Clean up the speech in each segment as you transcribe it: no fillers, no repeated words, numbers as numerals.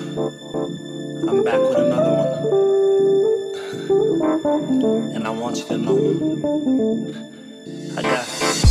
I'm back with another one. And I want you to know I got it.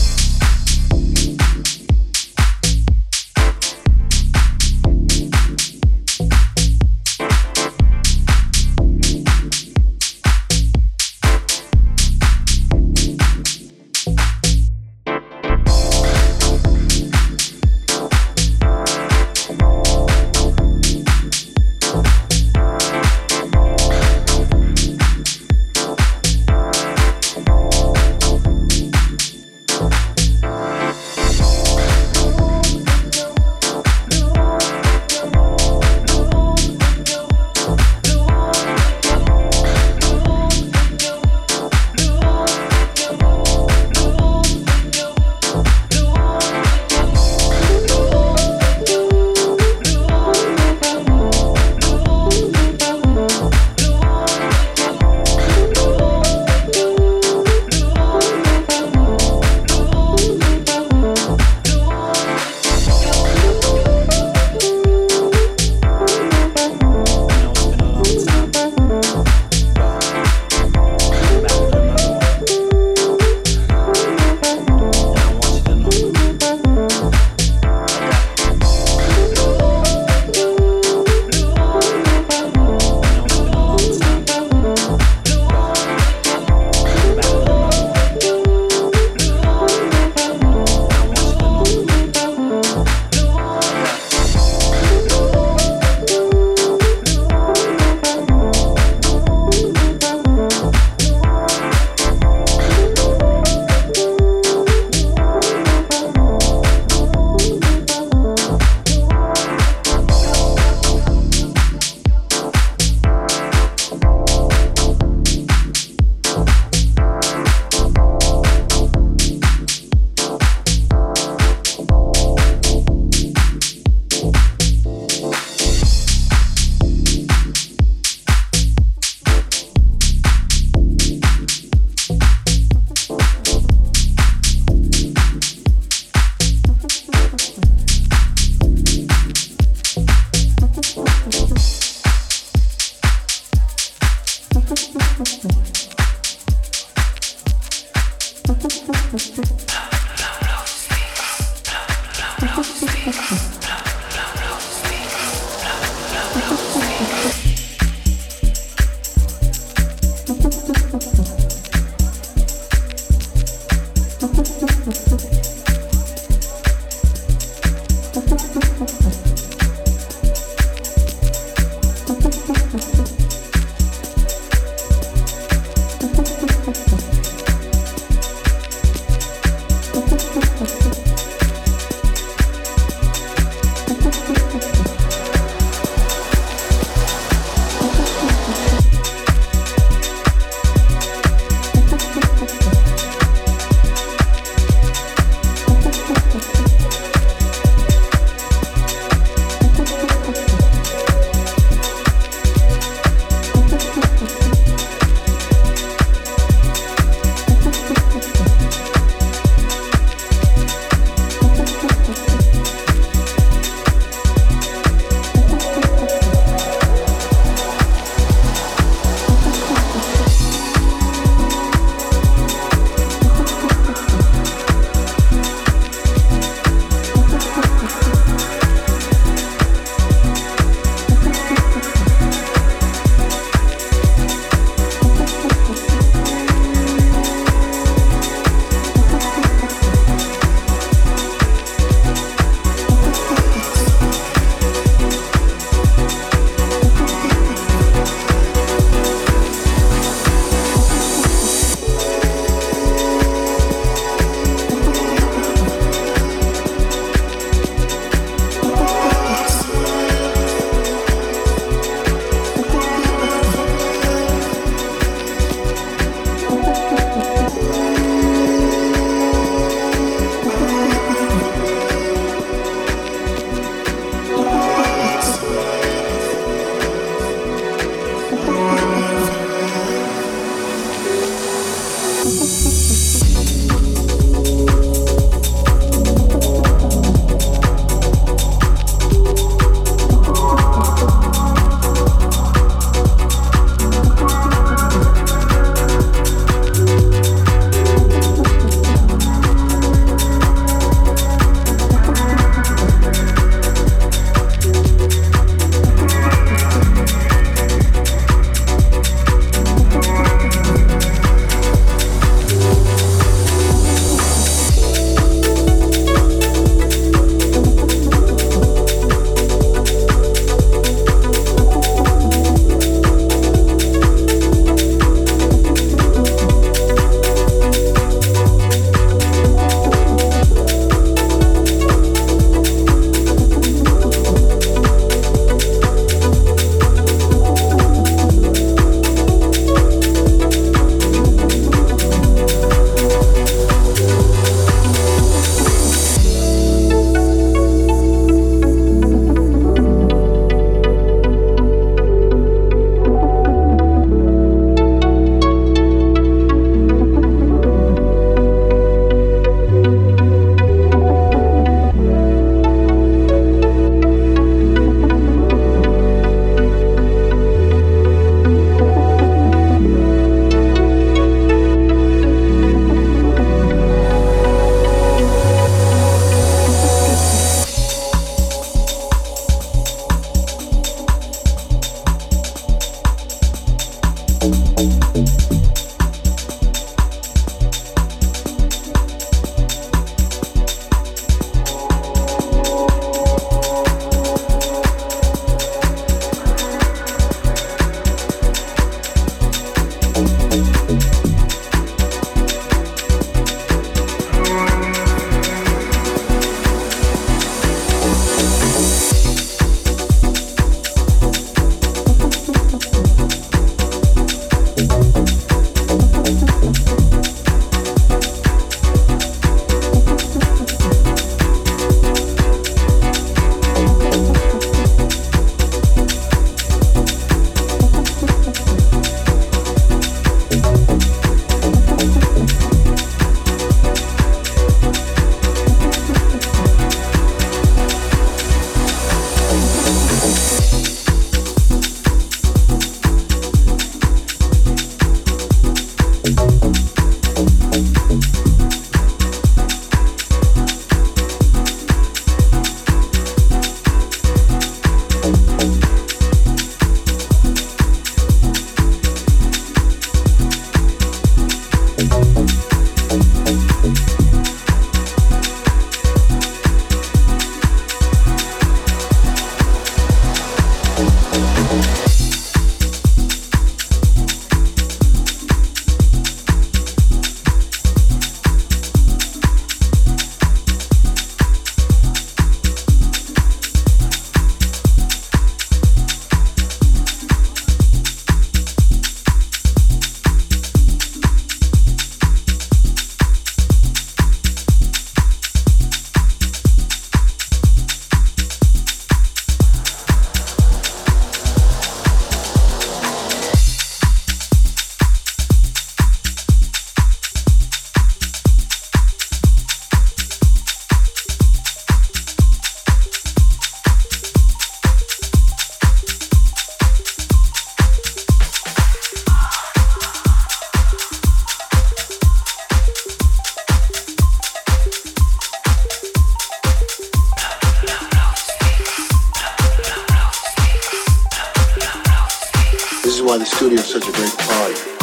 why the studio is such a great party.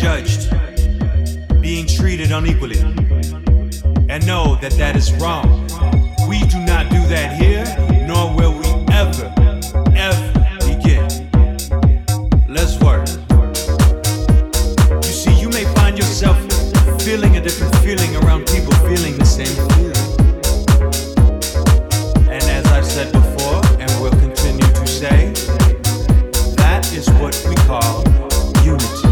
judged, being treated unequally, and know that that is wrong. We do not do that here, nor will we ever begin. Let's work. You see, you may find yourself feeling a different feeling around people feeling the same feeling. And as I've said before, and will continue to say, that is what we call unity.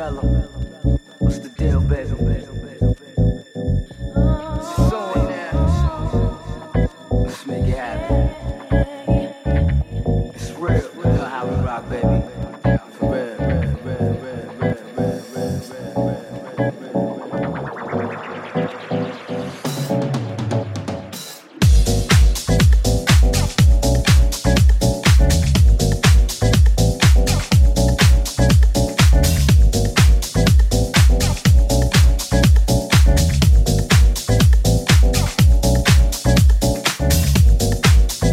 Bella. What's the deal, baby? So now, let's make it happen. It's real, you know how we rock, baby. For real,